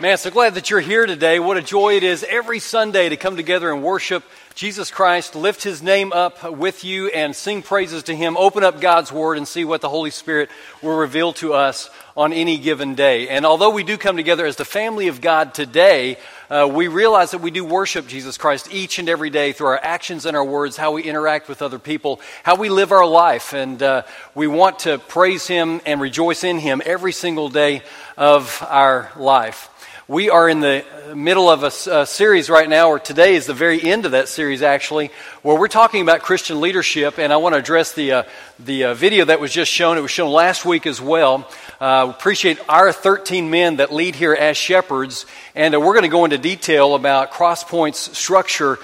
Man, so glad that you're here today. What a joy it is every Sunday to come together and worship Jesus Christ, lift his name up with you and sing praises to him. Open up God's word and see what the Holy Spirit will reveal to us on any given day. And although we do come together as the family of God today, we realize that we do worship Jesus Christ each and every day through our actions and our words, how we interact with other people, how we live our life. And we want to praise him and rejoice in him every single day of our life. We are in the middle of a series right now, or today is the very end of that series actually, where we're talking about Christian leadership, and I want to address the video that was just shown. It was shown last week as well. Appreciate our 13 men that lead here as shepherds, and we're going to go into detail about Cross Point's structure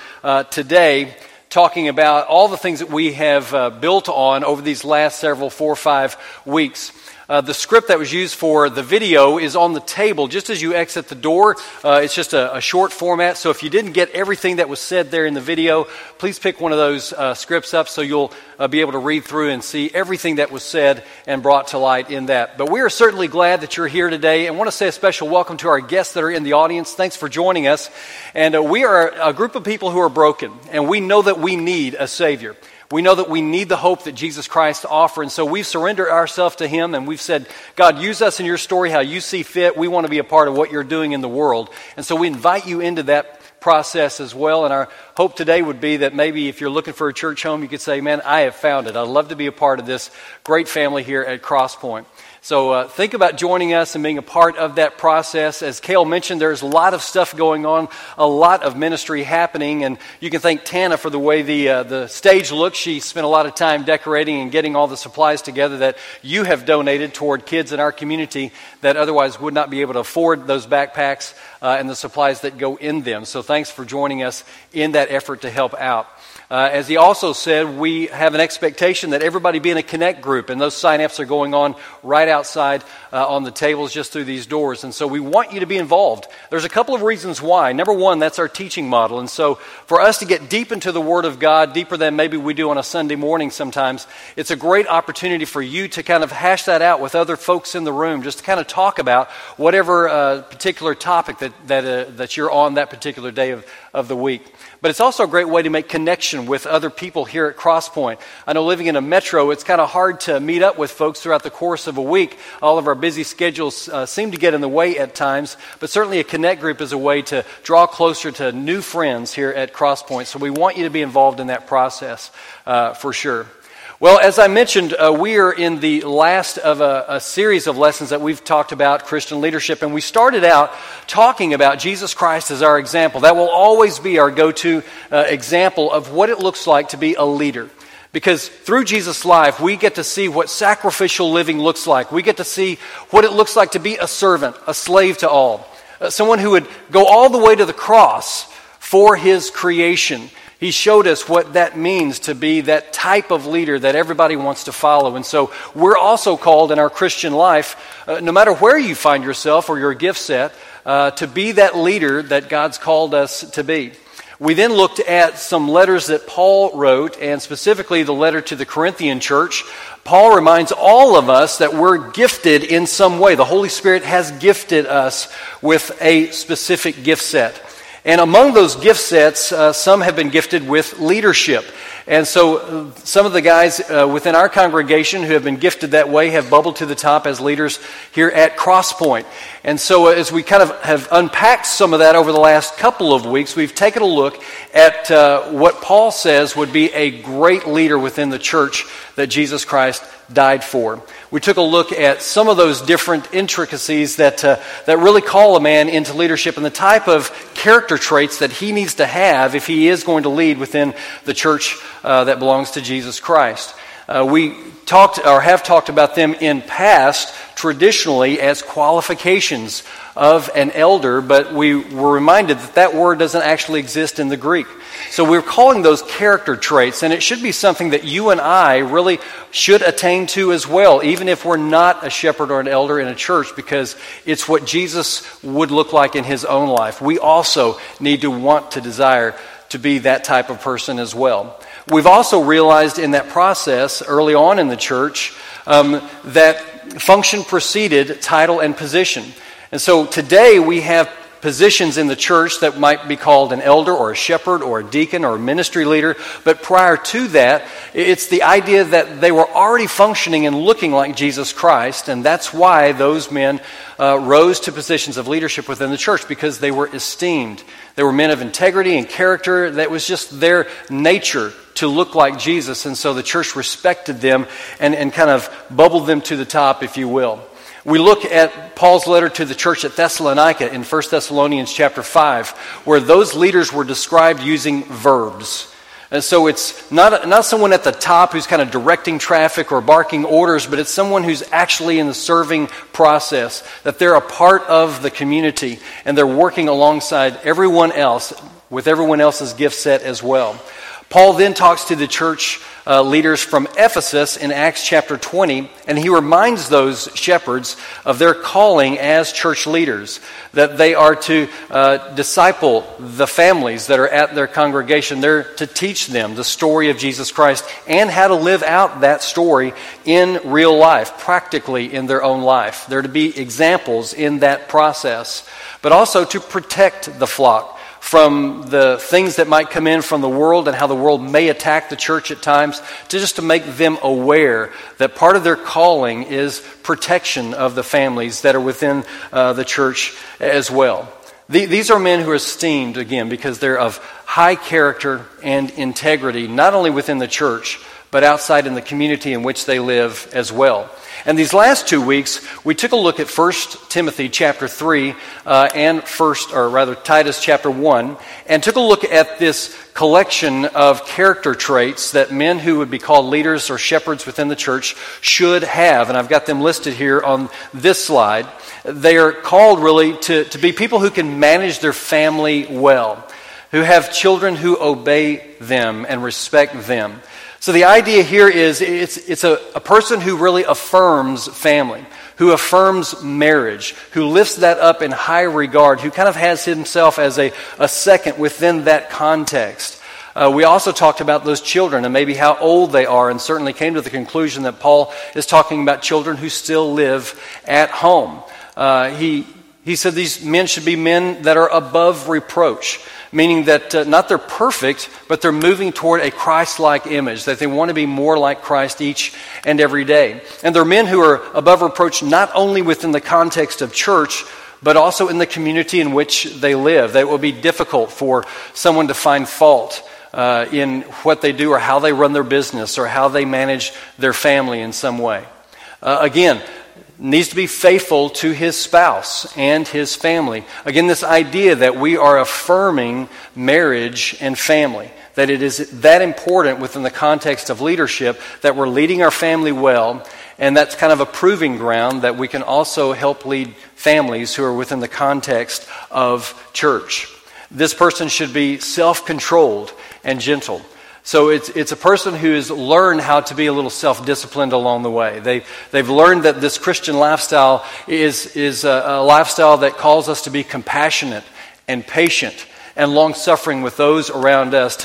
today, talking about all the things that we have built on over these last several 4 or 5 weeks. The script that was used for the video is on the table just as you exit the door. It's just a short format, so if you didn't get everything that was said there in the video, please pick one of those scripts up so you'll be able to read through and see everything that was said and brought to light in that. But we are certainly glad that you're here today, and want to say a special welcome to our guests that are in the audience. Thanks for joining us. And we are a group of people who are broken, and we know that we need a Savior. We know that we need the hope that Jesus Christ offers, and so we've surrendered ourselves to him, and we've said, God, use us in your story how you see fit. We want to be a part of what you're doing in the world, and so we invite you into that process as well, and our hope today would be that maybe if you're looking for a church home, you could say, man, I have found it. I'd love to be a part of this great family here at Cross Point. So think about joining us and being a part of that process. As Kale mentioned, there's a lot of stuff going on, a lot of ministry happening, and you can thank Tana for the way the stage looks. She spent a lot of time decorating and getting all the supplies together that you have donated toward kids in our community that otherwise would not be able to afford those backpacks and the supplies that go in them. So thanks for joining us in that effort to help out. As he also said, we have an expectation that everybody be in a connect group, and those sign-ups are going on right outside on the tables just through these doors. And so we want you to be involved. There's a couple of reasons why. Number one, that's our teaching model. And so for us to get deep into the Word of God, deeper than maybe we do on a Sunday morning sometimes, it's a great opportunity for you to kind of hash that out with other folks in the room, just to kind of talk about whatever particular topic that you're on that particular day of the week. But it's also a great way to make connection with other people here at Cross Point. I know living in a metro, it's kind of hard to meet up with folks throughout the course of a week. All of our busy schedules seem to get in the way at times, but certainly a connect group is a way to draw closer to new friends here at Cross Point. So we want you to be involved in that process for sure. Well, as I mentioned, we are in the last of a series of lessons that we've talked about Christian leadership, and we started out talking about Jesus Christ as our example. That will always be our go-to example of what it looks like to be a leader. Because through Jesus' life, we get to see what sacrificial living looks like. We get to see what it looks like to be a servant, a slave to all, someone who would go all the way to the cross for his creation. He showed us what that means to be that type of leader that everybody wants to follow. And so we're also called in our Christian life, no matter where you find yourself or your gift set, to be that leader that God's called us to be. We then looked at some letters that Paul wrote, and specifically the letter to the Corinthian church. Paul reminds all of us that we're gifted in some way. The Holy Spirit has gifted us with a specific gift set. And among those gift sets, some have been gifted with leadership. And so some of the guys within our congregation who have been gifted that way have bubbled to the top as leaders here at Cross Point. And so as we kind of have unpacked some of that over the last couple of weeks, we've taken a look at what Paul says would be a great leader within the church that Jesus Christ died for. We took a look at some of those different intricacies that really call a man into leadership, and the type of character traits that he needs to have if he is going to lead within the church that belongs to Jesus Christ. We talked or have talked about them in past traditionally as qualifications of an elder, but we were reminded that that word doesn't actually exist in the Greek. So we're calling those character traits, and it should be something that you and I really should attain to as well, even if we're not a shepherd or an elder in a church, because it's what Jesus would look like in his own life. We also need to want to desire to be that type of person as well. We've also realized in that process early on in the church that function preceded title and position. And so today we have positions in the church that might be called an elder or a shepherd or a deacon or a ministry leader. But prior to that, it's the idea that they were already functioning and looking like Jesus Christ. And that's why those men rose to positions of leadership within the church, because they were esteemed. They were men of integrity and character. That was just their nature to look like Jesus. And so the church respected them and kind of bubbled them to the top, if you will. We look at Paul's letter to the church at Thessalonica in 1 Thessalonians chapter 5, where those leaders were described using verbs. And so it's not someone at the top who's kind of directing traffic or barking orders, but it's someone who's actually in the serving process, that they're a part of the community, and they're working alongside everyone else with everyone else's gift set as well. Paul then talks to the church leaders from Ephesus in Acts chapter 20, and he reminds those shepherds of their calling as church leaders, that they are to disciple the families that are at their congregation. They're to teach them the story of Jesus Christ and how to live out that story in real life, practically in their own life. They're to be examples in that process, but also to protect the flock from the things that might come in from the world and how the world may attack the church at times, to just to make them aware that part of their calling is protection of the families that are within the church as well. These are men who are esteemed, again, because they're of high character and integrity, not only within the church, but outside in the community in which they live as well. And these last 2 weeks, we took a look at 1 Timothy chapter 3 Titus chapter 1, and took a look at this collection of character traits that men who would be called leaders or shepherds within the church should have. And I've got them listed here on this slide. They are called really to be people who can manage their family well, who have children who obey them and respect them. So the idea here is it's a person who really affirms family, who affirms marriage, who lifts that up in high regard, who kind of has himself as a second within that context. We also talked about those children and maybe how old they are, and certainly came to the conclusion that Paul is talking about children who still live at home. He said these men should be men that are above reproach, meaning that not they're perfect, but they're moving toward a Christ-like image, that they want to be more like Christ each and every day. And they're men who are above reproach not only within the context of church, but also in the community in which they live. That it will be difficult for someone to find fault in what they do or how they run their business or how they manage their family in some way. Again, needs to be faithful to his spouse and his family. Again, this idea that we are affirming marriage and family, that it is that important within the context of leadership, that we're leading our family well, and that's kind of a proving ground that we can also help lead families who are within the context of church. This person should be self-controlled and gentle. So it's a person who has learned how to be a little self-disciplined along the way. They've learned that this Christian lifestyle is a lifestyle that calls us to be compassionate and patient and long-suffering with those around us,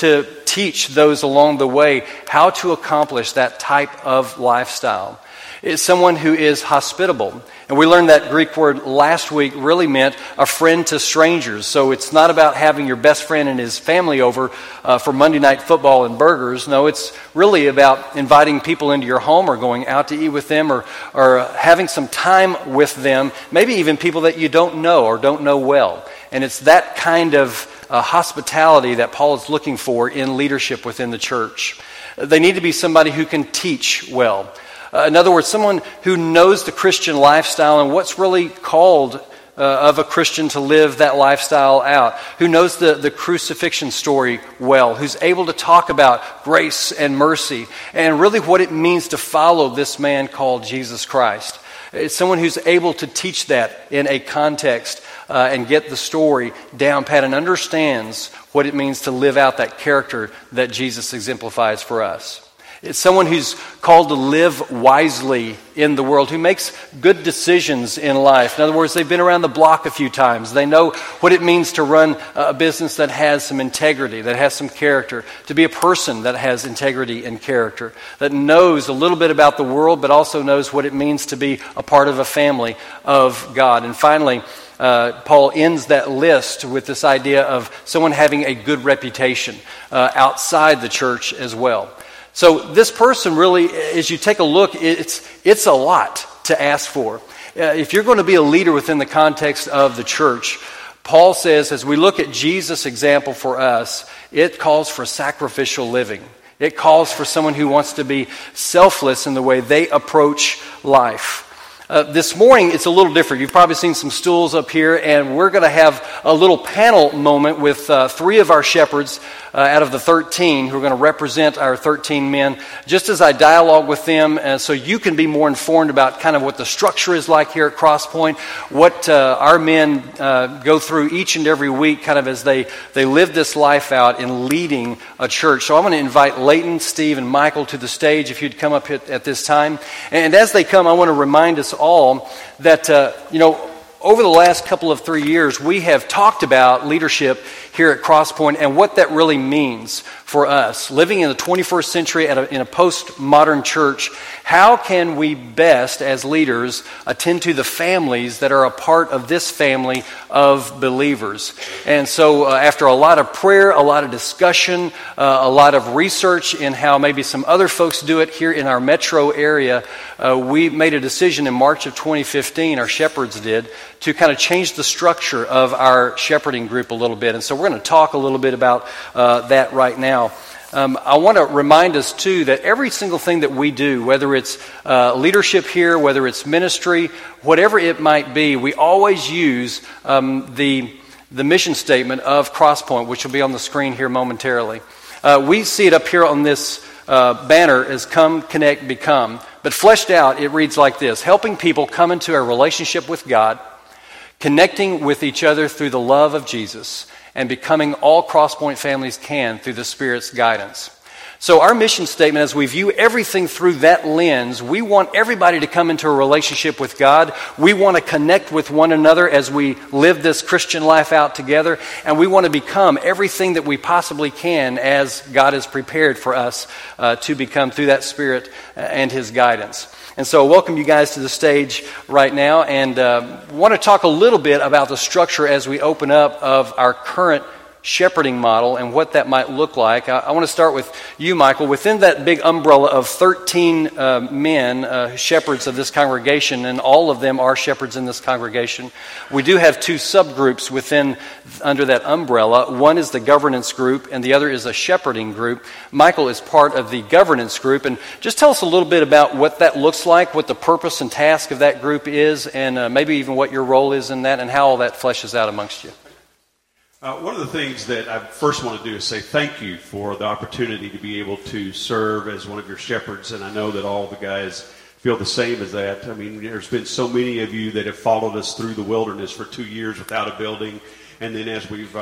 to teach those along the way how to accomplish that type of lifestyle. It's someone who is hospitable. And we learned that Greek word last week really meant a friend to strangers. So it's not about having your best friend and his family over for Monday night football and burgers. No, it's really about inviting people into your home or going out to eat with them or having some time with them, maybe even people that you don't know or don't know well. And it's that kind of hospitality that Paul is looking for in leadership within the church. They need to be somebody who can teach well. In other words, someone who knows the Christian lifestyle and what's really called of a Christian to live that lifestyle out, who knows the crucifixion story well, who's able to talk about grace and mercy and really what it means to follow this man called Jesus Christ. It's someone who's able to teach that in a context and get the story down pat and understands what it means to live out that character that Jesus exemplifies for us. It's someone who's called to live wisely in the world, who makes good decisions in life. In other words, they've been around the block a few times. They know what it means to run a business that has some integrity, that has some character, to be a person that has integrity and character, that knows a little bit about the world, but also knows what it means to be a part of a family of God. And finally, Paul ends that list with this idea of someone having a good reputation outside the church as well. So this person really, as you take a look, it's a lot to ask for. If you're going to be a leader within the context of the church, Paul says, as we look at Jesus' example for us, it calls for sacrificial living. It calls for someone who wants to be selfless in the way they approach life. This morning, it's a little different. You've probably seen some stools up here, and we're going to have a little panel moment with three of our shepherds out of the 13 who are going to represent our 13 men, just as I dialogue with them, so you can be more informed about kind of what the structure is like here at Cross Point, what our men go through each and every week kind of as they live this life out in leading a church. So I'm going to invite Layton, Steve, and Michael to the stage if you'd come up at this time. And as they come, I want to remind us all that, over the last couple of 3 years, we have talked about leadership here at Cross Point and what that really means for us. Living in the 21st century in a postmodern church, how can we best, as leaders, attend to the families that are a part of this family of believers? And so after a lot of prayer, a lot of discussion, a lot of research in how maybe some other folks do it here in our metro area, we made a decision in March of 2015, our shepherds did, to kind of change the structure of our shepherding group a little bit. And so we're going to talk a little bit about that right now. I want to remind us, too, that every single thing that we do, whether it's leadership here, whether it's ministry, whatever it might be, we always use the mission statement of Cross Point, which will be on the screen here momentarily. We see it up here on this banner as Come, Connect, Become. But fleshed out, it reads like this: helping people come into a relationship with God, connecting with each other through the love of Jesus, and becoming all Crosspoint families can through the Spirit's guidance. So our mission statement, as we view everything through that lens, we want everybody to come into a relationship with God. We want to connect with one another as we live this Christian life out together, and we want to become everything that we possibly can as God has prepared for us to become through that Spirit and His guidance. And so I welcome you guys to the stage right now, and want to talk a little bit about the structure as we open up of our current shepherding model and what that might look like. I want to start with you, Michael. Within that big umbrella of 13 men, shepherds of this congregation, and all of them are shepherds in this congregation, we do have two subgroups under that umbrella. One is the governance group, and the other is a shepherding group. Michael is part of the governance group, and just tell us a little bit about what that looks like, what the purpose and task of that group is, and maybe even what your role is in that, and how all that fleshes out amongst you. One of the things that I first want to do is say thank you for the opportunity to be able to serve as one of your shepherds, and I know that all the guys feel the same as that. I mean, there's been so many of you that have followed us through the wilderness for 2 years without a building, and then as we've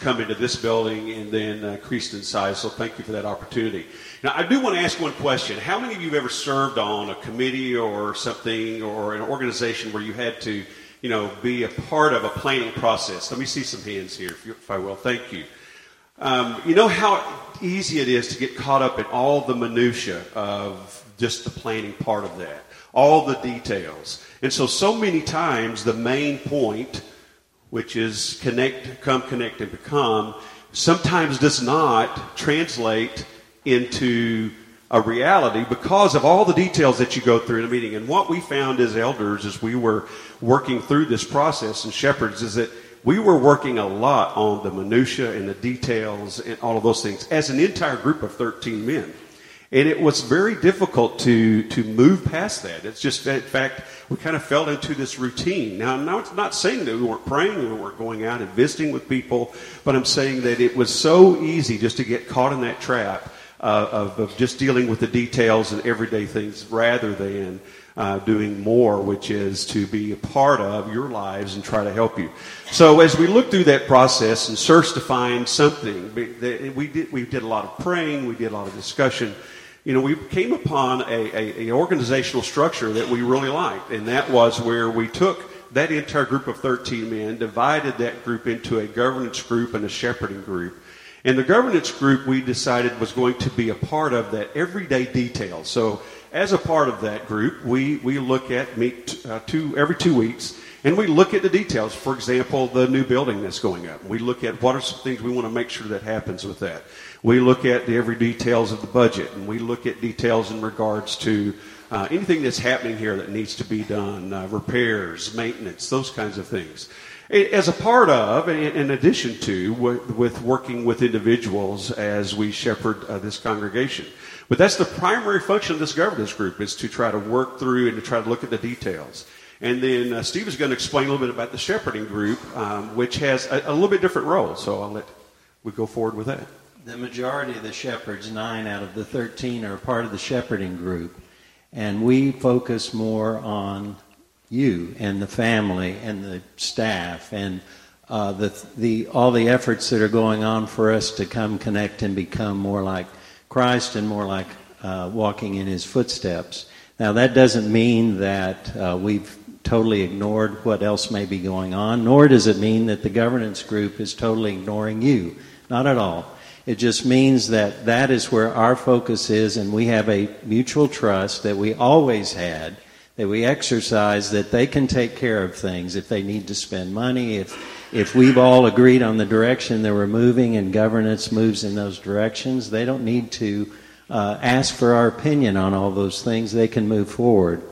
come into this building and then increased in size, so thank you for that opportunity. Now, I do want to ask one question. How many of you have ever served on a committee or something or an organization where you had to be a part of a planning process? Let me see some hands here, if I will. Thank you. You know how easy it is to get caught up in all the minutiae of just the planning part of that, all the details. And so many times the main point, which is connect, come, connect, and become, sometimes does not translate into a reality because of all the details that you go through in a meeting. And what we found as elders as we were working through this process and shepherds is that we were working a lot on the minutiae and the details and all of those things as an entire group of 13 men. And it was very difficult to move past that. It's just, in fact, we kind of fell into this routine. Now it's not saying that we weren't praying, we weren't going out and visiting with people, but I'm saying that it was so easy just to get caught in that trap of just dealing with the details and everyday things rather than doing more, which is to be a part of your lives and try to help you. So as we look through that process and search to find something, we did a lot of praying, we did a lot of discussion. you know, we came upon a organizational structure that we really liked, and that was where we took that entire group of 13 men, divided that group into a governance group and a shepherding group. And the governance group we decided was going to be a part of that everyday detail. So as a part of that group, we look at, meet every 2 weeks, and we look at the details. For example, the new building that's going up. We look at what are some things we want to make sure that happens with that. We look at the every details of the budget, and we look at details in regards to anything that's happening here that needs to be done, repairs, maintenance, those kinds of things. As a part of, and in addition to, with working with individuals as we shepherd this congregation. But that's the primary function of this governance group, is to try to work through and to try to look at the details. And then Steve is going to explain a little bit about the shepherding group, which has a little bit different role. So I'll let we go forward with that. The majority of the shepherds, 9 out of the 13, are part of the shepherding group. And we focus more on you and the family and the staff and all the efforts that are going on for us to come connect and become more like Christ and more like walking in his footsteps. Now, that doesn't mean that we've totally ignored what else may be going on, nor does it mean that the governance group is totally ignoring you. Not at all. It just means that that is where our focus is, and we have a mutual trust that we always had, that we exercise, that they can take care of things if they need to spend money. If we've all agreed on the direction that we're moving and governance moves in those directions, they don't need to ask for our opinion on all those things. They can move forward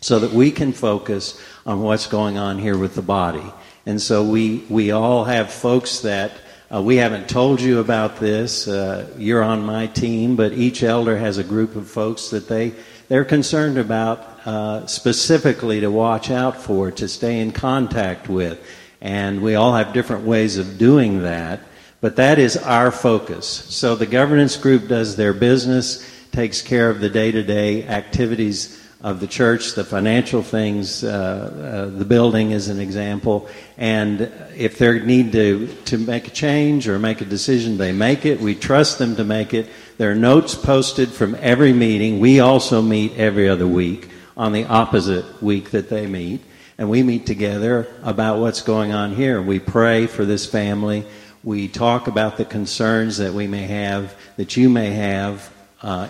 so that we can focus on what's going on here with the body. And so we all have folks that we haven't told you about this. You're on my team, but each elder has a group of folks that they're concerned about specifically to watch out for, to stay in contact with. And we all have different ways of doing that, but that is our focus. So the governance group does their business, takes care of the day-to-day activities of the church, the financial things, the building is an example. And if they need to make a change or make a decision, they make it. We trust them to make it. There are notes posted from every meeting. We also meet every other week on the opposite week that they meet. And we meet together about what's going on here. We pray for this family. We talk about the concerns that we may have, that you may have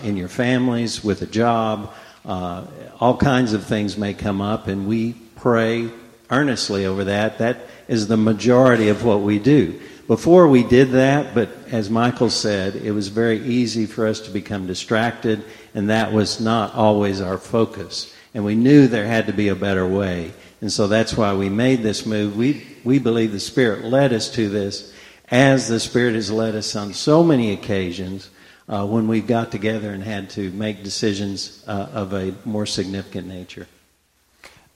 in your families, with a job. All kinds of things may come up, and we pray earnestly over that. That is the majority of what we do. Before we did that, but as Michael said, it was very easy for us to become distracted, and that was not always our focus. And we knew there had to be a better way. And so that's why we made this move. We believe the Spirit led us to this, as the Spirit has led us on so many occasions when we got together and had to make decisions of a more significant nature.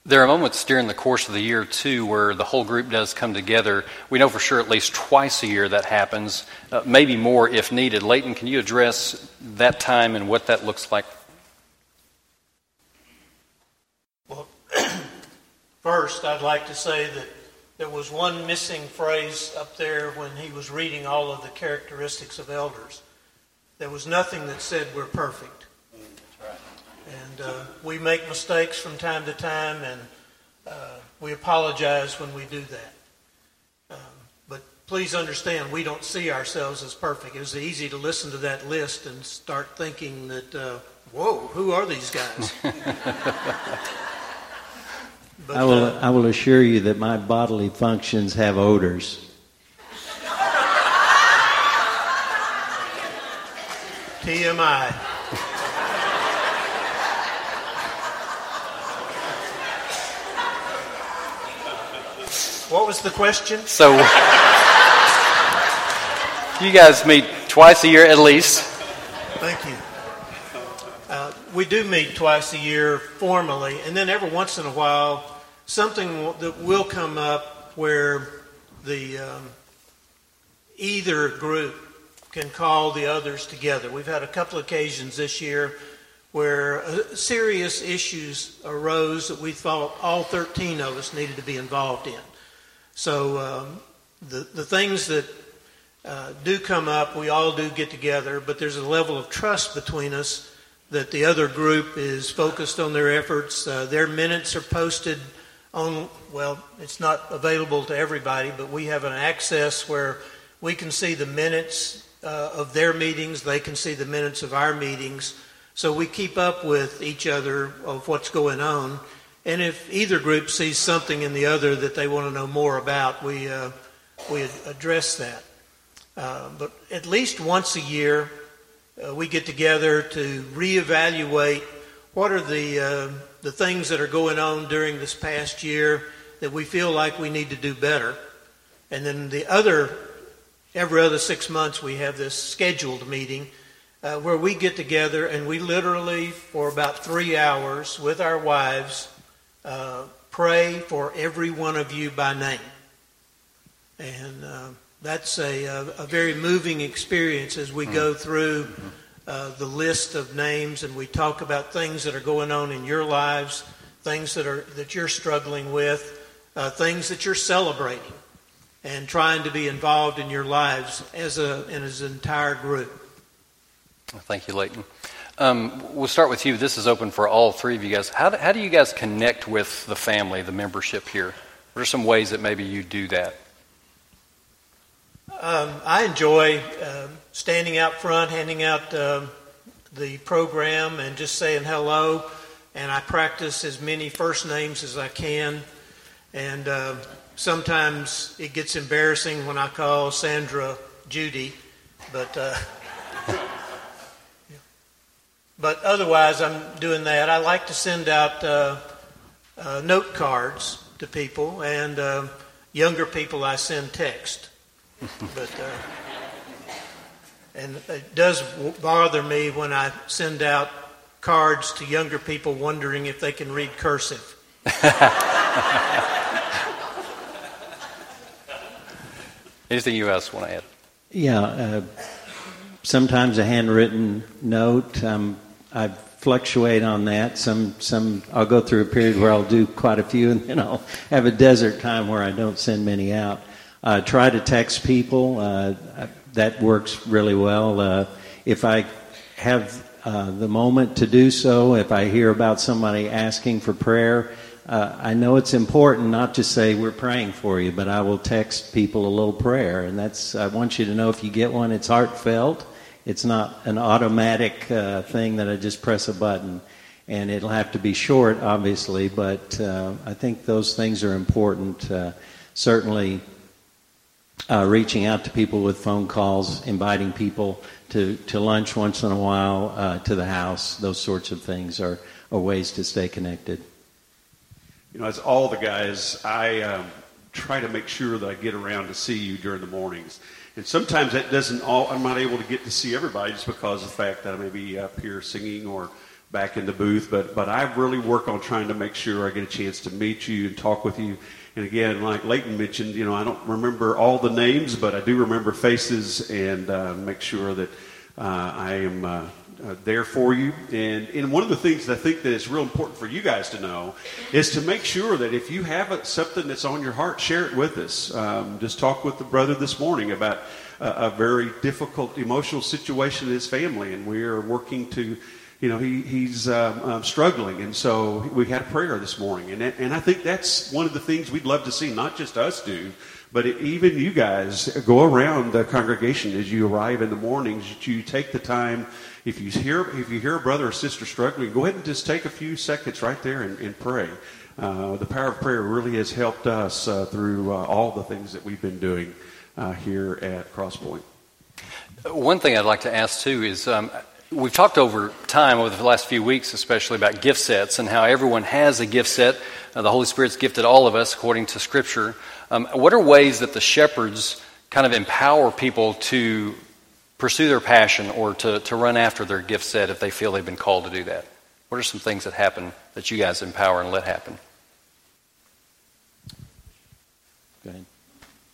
There are moments during the course of the year, too, where the whole group does come together. We know for sure at least twice a year that happens, maybe more if needed. Layton, can you address that time and what that looks like? Well, first, I'd like to say that there was one missing phrase up there when he was reading all of the characteristics of elders. There was nothing that said we're perfect. And we make mistakes from time to time, and we apologize when we do that. But please understand, we don't see ourselves as perfect. It was easy to listen to that list and start thinking that, who are these guys? But, I will assure you that my bodily functions have odors. TMI. What was the question? So, you guys meet twice a year at least. Thank you. We do meet twice a year formally, and then every once in a while, something that will come up where the either group can call the others together. We've had a couple occasions this year where serious issues arose that we thought all 13 of us needed to be involved in. So the things that do come up. We all do get together, but there's a level of trust between us that the other group is focused on their efforts. Their minutes are posted on, well, it's not available to everybody, but we have an access where we can see the minutes of their meetings. They can see the minutes of our meetings. So we keep up with each other of what's going on. And if either group sees something in the other that they want to know more about, we address that. But at least once a year, we get together to reevaluate what are the things that are going on during this past year that we feel like we need to do better. And then every other 6 months, we have this scheduled meeting where we get together and we literally, for about 3 hours with our wives, pray for every one of you by name. And that's a very moving experience as we go through the list of names, and we talk about things that are going on in your lives, things that you're struggling with, things that you're celebrating and trying to be involved in your lives as an entire group. Thank you, Layton. We'll start with you. This is open for all three of you guys. How do you guys connect with the family, the membership here? What are some ways that maybe you do that? I enjoy standing out front, handing out the program and just saying hello. And I practice as many first names as I can. And sometimes it gets embarrassing when I call Sandra Judy. But otherwise, I'm doing that. I like to send out note cards to people. And younger people, I send text. And it does bother me when I send out cards to younger people wondering if they can read cursive. Anything you else want to add? Yeah, sometimes a handwritten note. I fluctuate on that. Some I'll go through a period where I'll do quite a few, and then I'll have a desert time where I don't send many out. Try to text people. That works really well. If I have the moment to do so, if I hear about somebody asking for prayer, I know it's important not to say we're praying for you, but I will text people a little prayer. And I want you to know if you get one, it's heartfelt. It's not an automatic thing that I just press a button. And it'll have to be short, obviously, but I think those things are important. Certainly... reaching out to people with phone calls, inviting people to lunch once in a while, to the house, those sorts of things are ways to stay connected. You know, as all the guys, I try to make sure that I get around to see you during the mornings. And sometimes that I'm not able to get to see everybody just because of the fact that I may be up here singing or back in the booth. But I really work on trying to make sure I get a chance to meet you and talk with you. And again, like Layton mentioned, you know, I don't remember all the names, but I do remember faces, and make sure that I am there for you. And one of the things that I think that is real important for you guys to know is to make sure that if you have something that's on your heart, share it with us. Just talk with the brother this morning about a very difficult emotional situation in his family, and we are working to... You know, he's struggling, and so we had a prayer this morning. And I think that's one of the things we'd love to see, not just us do, but even you guys go around the congregation as you arrive in the mornings, that you take the time. If you hear a brother or sister struggling, go ahead and just take a few seconds right there and pray. The power of prayer really has helped us through all the things that we've been doing here at Cross Point. One thing I'd like to ask, too, is... we've talked over time, over the last few weeks especially, about gift sets and how everyone has a gift set. The Holy Spirit's gifted all of us according to Scripture. What are ways that the shepherds kind of empower people to pursue their passion or to run after their gift set if they feel they've been called to do that? What are some things that happen that you guys empower and let happen? Go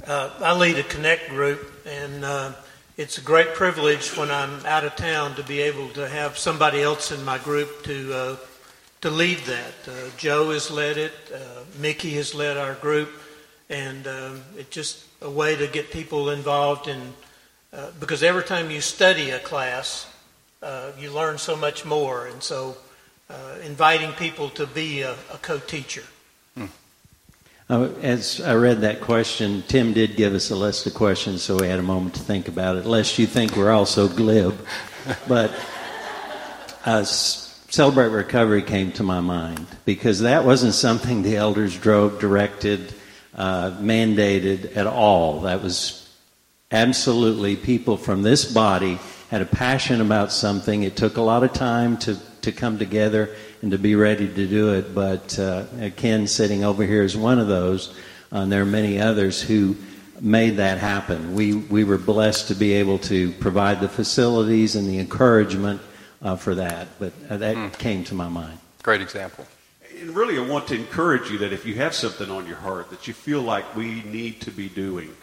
ahead. I lead a Connect group, and... it's a great privilege when I'm out of town to be able to have somebody else in my group to lead that. Joe has led it. Mickey has led our group. And it's just a way to get people involved in because every time you study a class, you learn so much more. And so inviting people to be a co-teacher. As I read that question, Tim did give us a list of questions, so we had a moment to think about it, lest you think we're all so glib. But Celebrate Recovery came to my mind, because that wasn't something the elders drove, directed, mandated at all. That was absolutely people from this body had a passion about something. It took a lot of time to come together and to be ready to do it. But Ken sitting over here is one of those, and there are many others who made that happen. We were blessed to be able to provide the facilities and the encouragement for that. But that came to my mind. Great example. And really, I want to encourage you that if you have something on your heart that you feel like we need to be doing,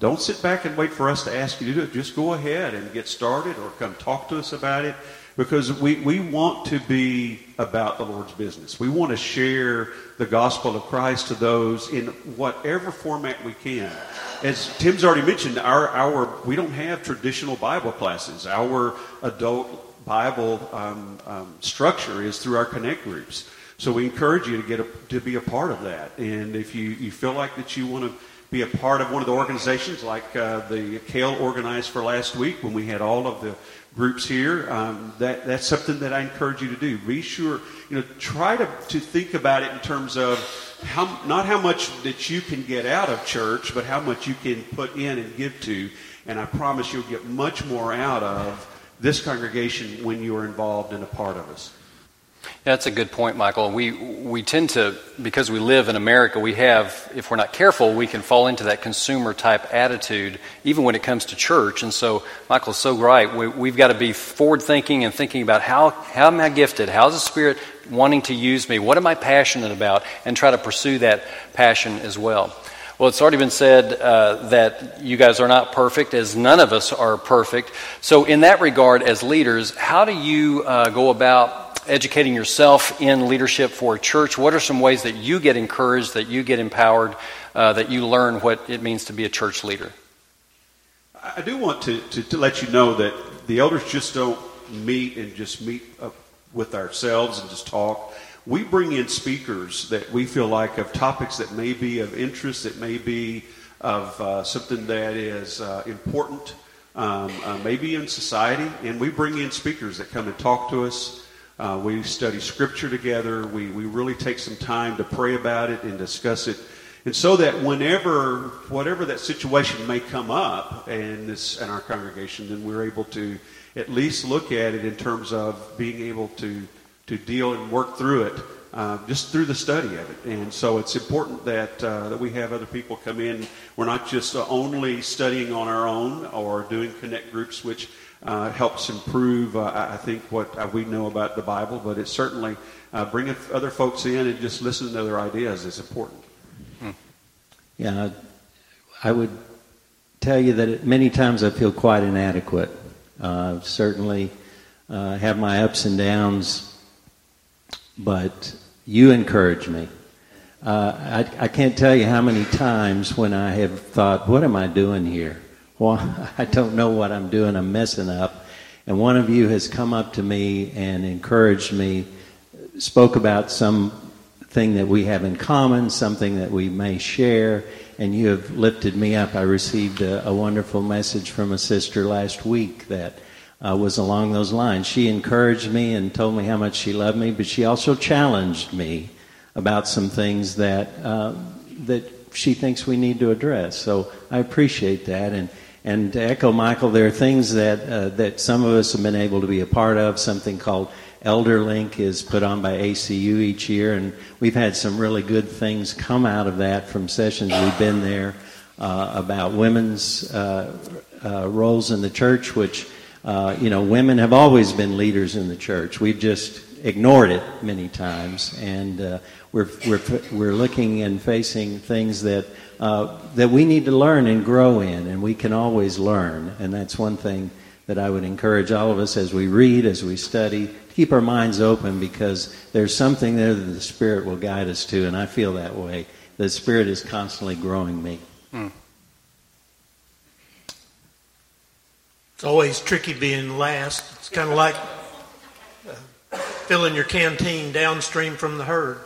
don't sit back and wait for us to ask you to do it. Just go ahead and get started, or come talk to us about it. Because we want to be about the Lord's business. We want to share the gospel of Christ to those in whatever format we can. As Tim's already mentioned, our we don't have traditional Bible classes. Our adult Bible structure is through our connect groups. So we encourage you to be a part of that. And if you feel like that you want to be a part of one of the organizations, like the Kale organized for last week when we had all of the groups here, that's something that I encourage you to do. Be sure, try to think about it in terms of not how much that you can get out of church, but how much you can put in and give to. And I promise you'll get much more out of this congregation when you are involved and a part of us. Yeah, that's a good point, Michael. We tend to, because we live in America, we have, if we're not careful, we can fall into that consumer-type attitude, even when it comes to church. And so Michael's so right. We've got to be forward-thinking and thinking about how am I gifted? How's the Spirit wanting to use me? What am I passionate about? And try to pursue that passion as well. Well, it's already been said that you guys are not perfect, as none of us are perfect. So in that regard, as leaders, how do you go about educating yourself in leadership for a church? What are some ways that you get encouraged, that you get empowered, that you learn what it means to be a church leader? I do want to let you know that the elders just don't meet up with ourselves and just talk. We bring in speakers that we feel like of topics that may be of interest, that may be of something that is important, maybe in society. And we bring in speakers that come and talk to us. We study Scripture together. We really take some time to pray about it and discuss it. And so that whatever that situation may come up in our congregation, then we're able to at least look at it in terms of being able to deal and work through it just through the study of it. And so it's important that we have other people come in. We're not just only studying on our own or doing connect groups, which helps improve, I think, what we know about the Bible, but it's certainly bringing other folks in and just listening to their ideas is important. Yeah, I would tell you that many times I feel quite inadequate. Certainly have my ups and downs, but you encourage me. I can't tell you how many times when I have thought, what am I doing here? Well, I don't know what I'm doing. I'm messing up. And one of you has come up to me and encouraged me, spoke about something that we have in common, something that we may share, and you have lifted me up. I received a wonderful message from a sister last week that was along those lines. She encouraged me and told me how much she loved me, but she also challenged me about some things that she thinks we need to address. So I appreciate that. And to echo Michael, there are things that some of us have been able to be a part of. Something called Elder Link is put on by ACU each year, and we've had some really good things come out of that from sessions we've been there about women's roles in the church, which, women have always been leaders in the church. We've just ignored it many times, and we're looking and facing things that we need to learn and grow in, and we can always learn. And that's one thing that I would encourage all of us as we read, as we study, to keep our minds open, because there's something there that the Spirit will guide us to, and I feel that way. The Spirit is constantly growing me. It's always tricky being last. It's kind of like filling your canteen downstream from the herd.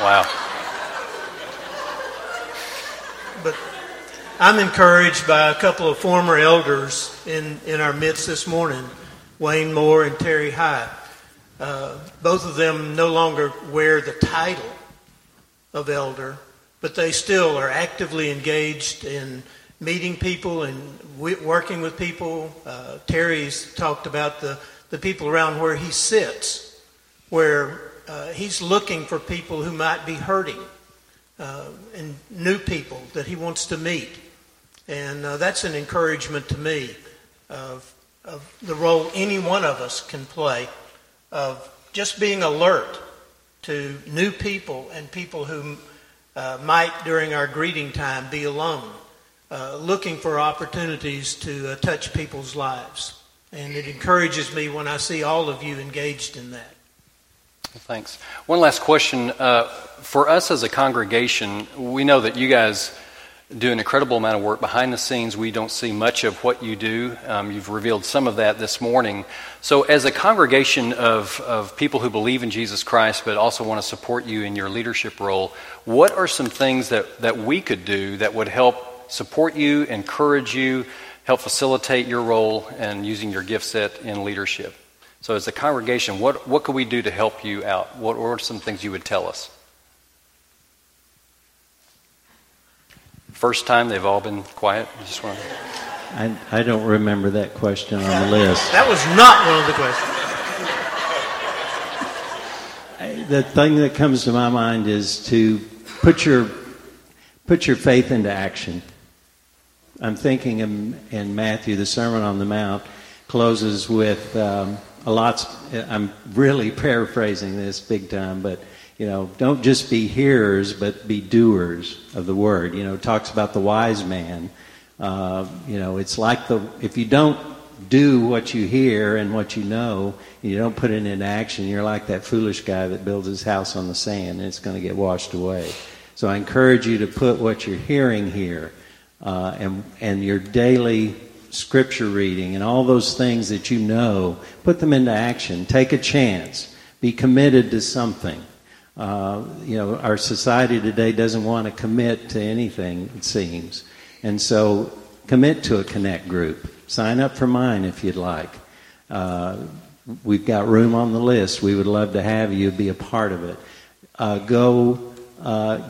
Wow. But I'm encouraged by a couple of former elders in our midst this morning, Wayne Moore and Terry Hyde. Both of them no longer wear the title of elder, but they still are actively engaged in meeting people and working with people. Terry's talked about the people around where he sits, where he's looking for people who might be hurting and new people that he wants to meet. And that's an encouragement to me of the role any one of us can play of just being alert to new people and people who might, during our greeting time, be alone, looking for opportunities to touch people's lives. And it encourages me when I see all of you engaged in that. Well, thanks. One last question. For us as a congregation, we know that you guys do an incredible amount of work behind the scenes. We don't see much of what you do. You've revealed some of that this morning. So as a congregation of people who believe in Jesus Christ but also want to support you in your leadership role, what are some things that we could do that would help support you, encourage you, help facilitate your role and using your gift set in leadership? So as a congregation, what could we do to help you out? What are some things you would tell us? First time they've all been quiet. I don't remember that question on the list. That was not one of the questions. The thing that comes to my mind is to put your faith into action. I'm thinking in Matthew, the Sermon on the Mount closes with I'm really paraphrasing this big time, but. You know, don't just be hearers, but be doers of the word. You know, it talks about the wise man. It's like if you don't do what you hear and what you know, and you don't put it into action, you're like that foolish guy that builds his house on the sand, and it's going to get washed away. So I encourage you to put what you're hearing here, and your daily scripture reading and all those things that you know, put them into action. Take a chance. Be committed to something. Our society today doesn't want to commit to anything, it seems. And so commit to a Connect group. Sign up for mine if you'd like. We've got room on the list. We would love to have you be a part of it. Go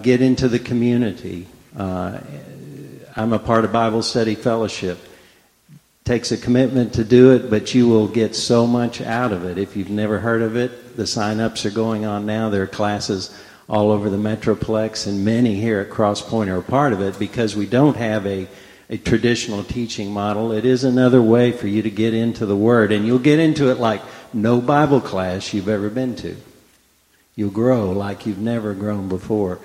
get into the community. I'm a part of Bible Study Fellowship. Takes a commitment to do it, but you will get so much out of it. If you've never heard of it, the sign-ups are going on now. There are classes all over the Metroplex, and many here at Cross Point are a part of it because we don't have a traditional teaching model. It is another way for you to get into the Word, and you'll get into it like no Bible class you've ever been to. You'll grow like you've never grown before.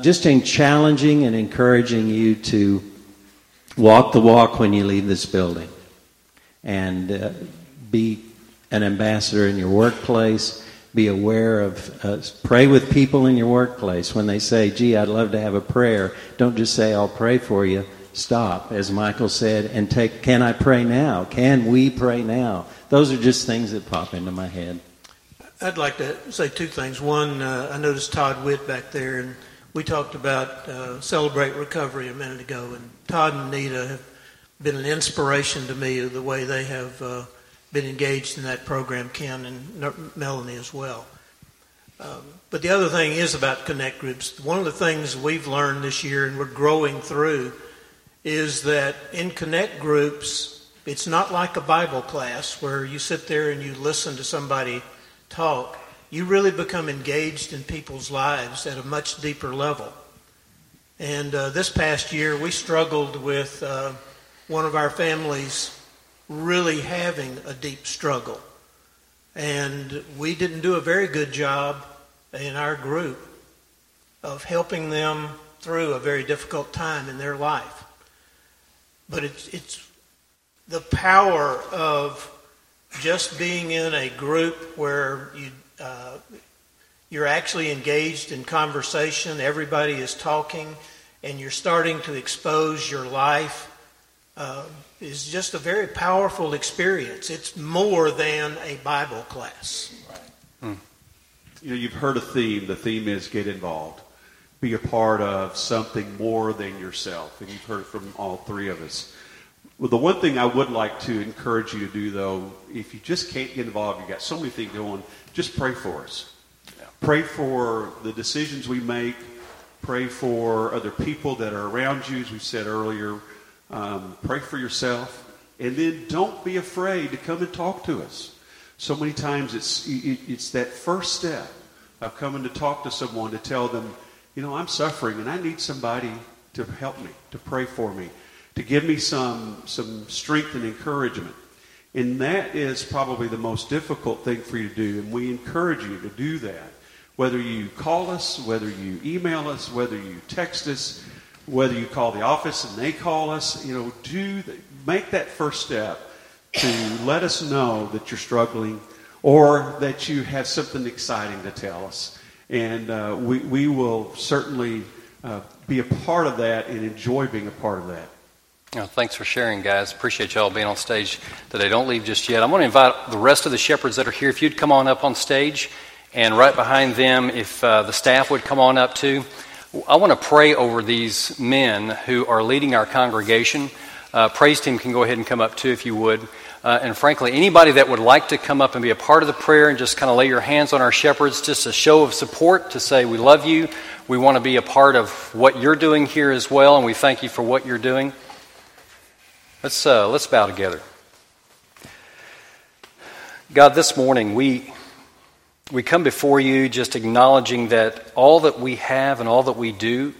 Just in challenging and encouraging you to walk the walk when you leave this building, and be an ambassador in your workplace. Be aware of, pray with people in your workplace. When they say, gee, I'd love to have a prayer, don't just say, I'll pray for you. Stop, as Michael said, and can I pray now? Can we pray now? Those are just things that pop into my head. I'd like to say two things. One, I noticed Todd Witt back there, and we talked about Celebrate Recovery a minute ago, and Todd and Nita have been an inspiration to me of the way they have been engaged in that program, Ken and Melanie as well. But the other thing is about Connect Groups. One of the things we've learned this year and we're growing through is that in Connect Groups, it's not like a Bible class where you sit there and you listen to somebody talk. You really become engaged in people's lives at a much deeper level. And this past year, we struggled with one of our families really having a deep struggle. And we didn't do a very good job in our group of helping them through a very difficult time in their life. But it's the power of just being in a group where you're actually engaged in conversation. Everybody is talking, and you're starting to expose your life is just a very powerful experience. It's more than a Bible class. Right. Hmm. You know, you've heard a theme. The theme is get involved. Be a part of something more than yourself. And you've heard from all three of us. Well, the one thing I would like to encourage you to do, though, if you just can't get involved, you've got so many things going, just pray for us. Pray for the decisions we make. Pray for other people that are around you, as we said earlier. Pray for yourself. And then don't be afraid to come and talk to us. So many times it's that first step of coming to talk to someone to tell them, you know, I'm suffering and I need somebody to help me, to pray for me, to give me some strength and encouragement. And that is probably the most difficult thing for you to do. And we encourage you to do that. Whether you call us, whether you email us, whether you text us, whether you call the office and they call us, you know, make that first step to let us know that you're struggling or that you have something exciting to tell us. And we will certainly be a part of that and enjoy being a part of that. Well, thanks for sharing, guys. Appreciate y'all being on stage today. Don't leave just yet. I want to invite the rest of the shepherds that are here, if you'd come on up on stage. And right behind them, if the staff would come on up too. I want to pray over these men who are leading our congregation. Praise team can go ahead and come up too if you would. And frankly, anybody that would like to come up and be a part of the prayer and just kind of lay your hands on our shepherds, just a show of support to say we love you. We want to be a part of what you're doing here as well, and we thank you for what you're doing. Let's bow together. God, this morning we come before you just acknowledging that all that we have and all that we do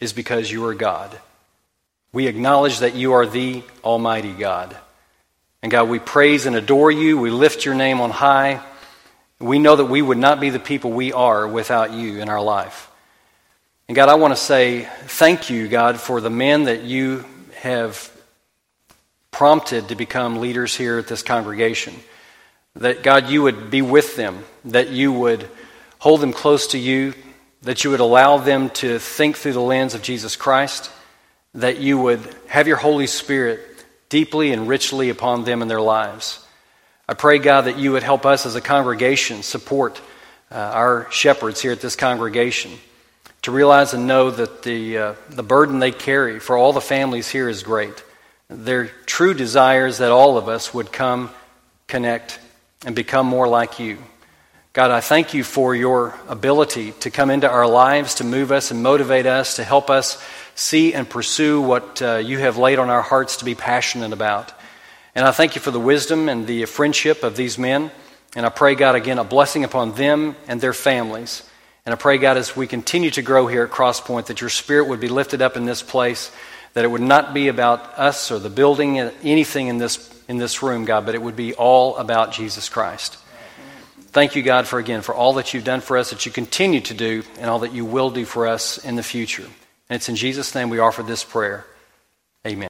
is because you are God. We acknowledge that you are the Almighty God. And God, we praise and adore you. We lift your name on high. We know that we would not be the people we are without you in our life. And God, I want to say thank you, God, for the men that you have prompted to become leaders here at this congregation. That, God, you would be with them, that you would hold them close to you, that you would allow them to think through the lens of Jesus Christ, that you would have your Holy Spirit deeply and richly upon them in their lives. I pray, God, that you would help us as a congregation support our shepherds here at this congregation to realize and know that the burden they carry for all the families here is great. Their true desire is that all of us would come, connect, and become more like you. God, I thank you for your ability to come into our lives, to move us and motivate us, to help us see and pursue what you have laid on our hearts to be passionate about. And I thank you for the wisdom and the friendship of these men. And I pray, God, again, a blessing upon them and their families. And I pray, God, as we continue to grow here at Cross Point, that your spirit would be lifted up in this place, that it would not be about us or the building, anything in this room, God, but it would be all about Jesus Christ. Thank you, God, for all that you've done for us, that you continue to do, and all that you will do for us in the future. And it's in Jesus' name we offer this prayer. Amen.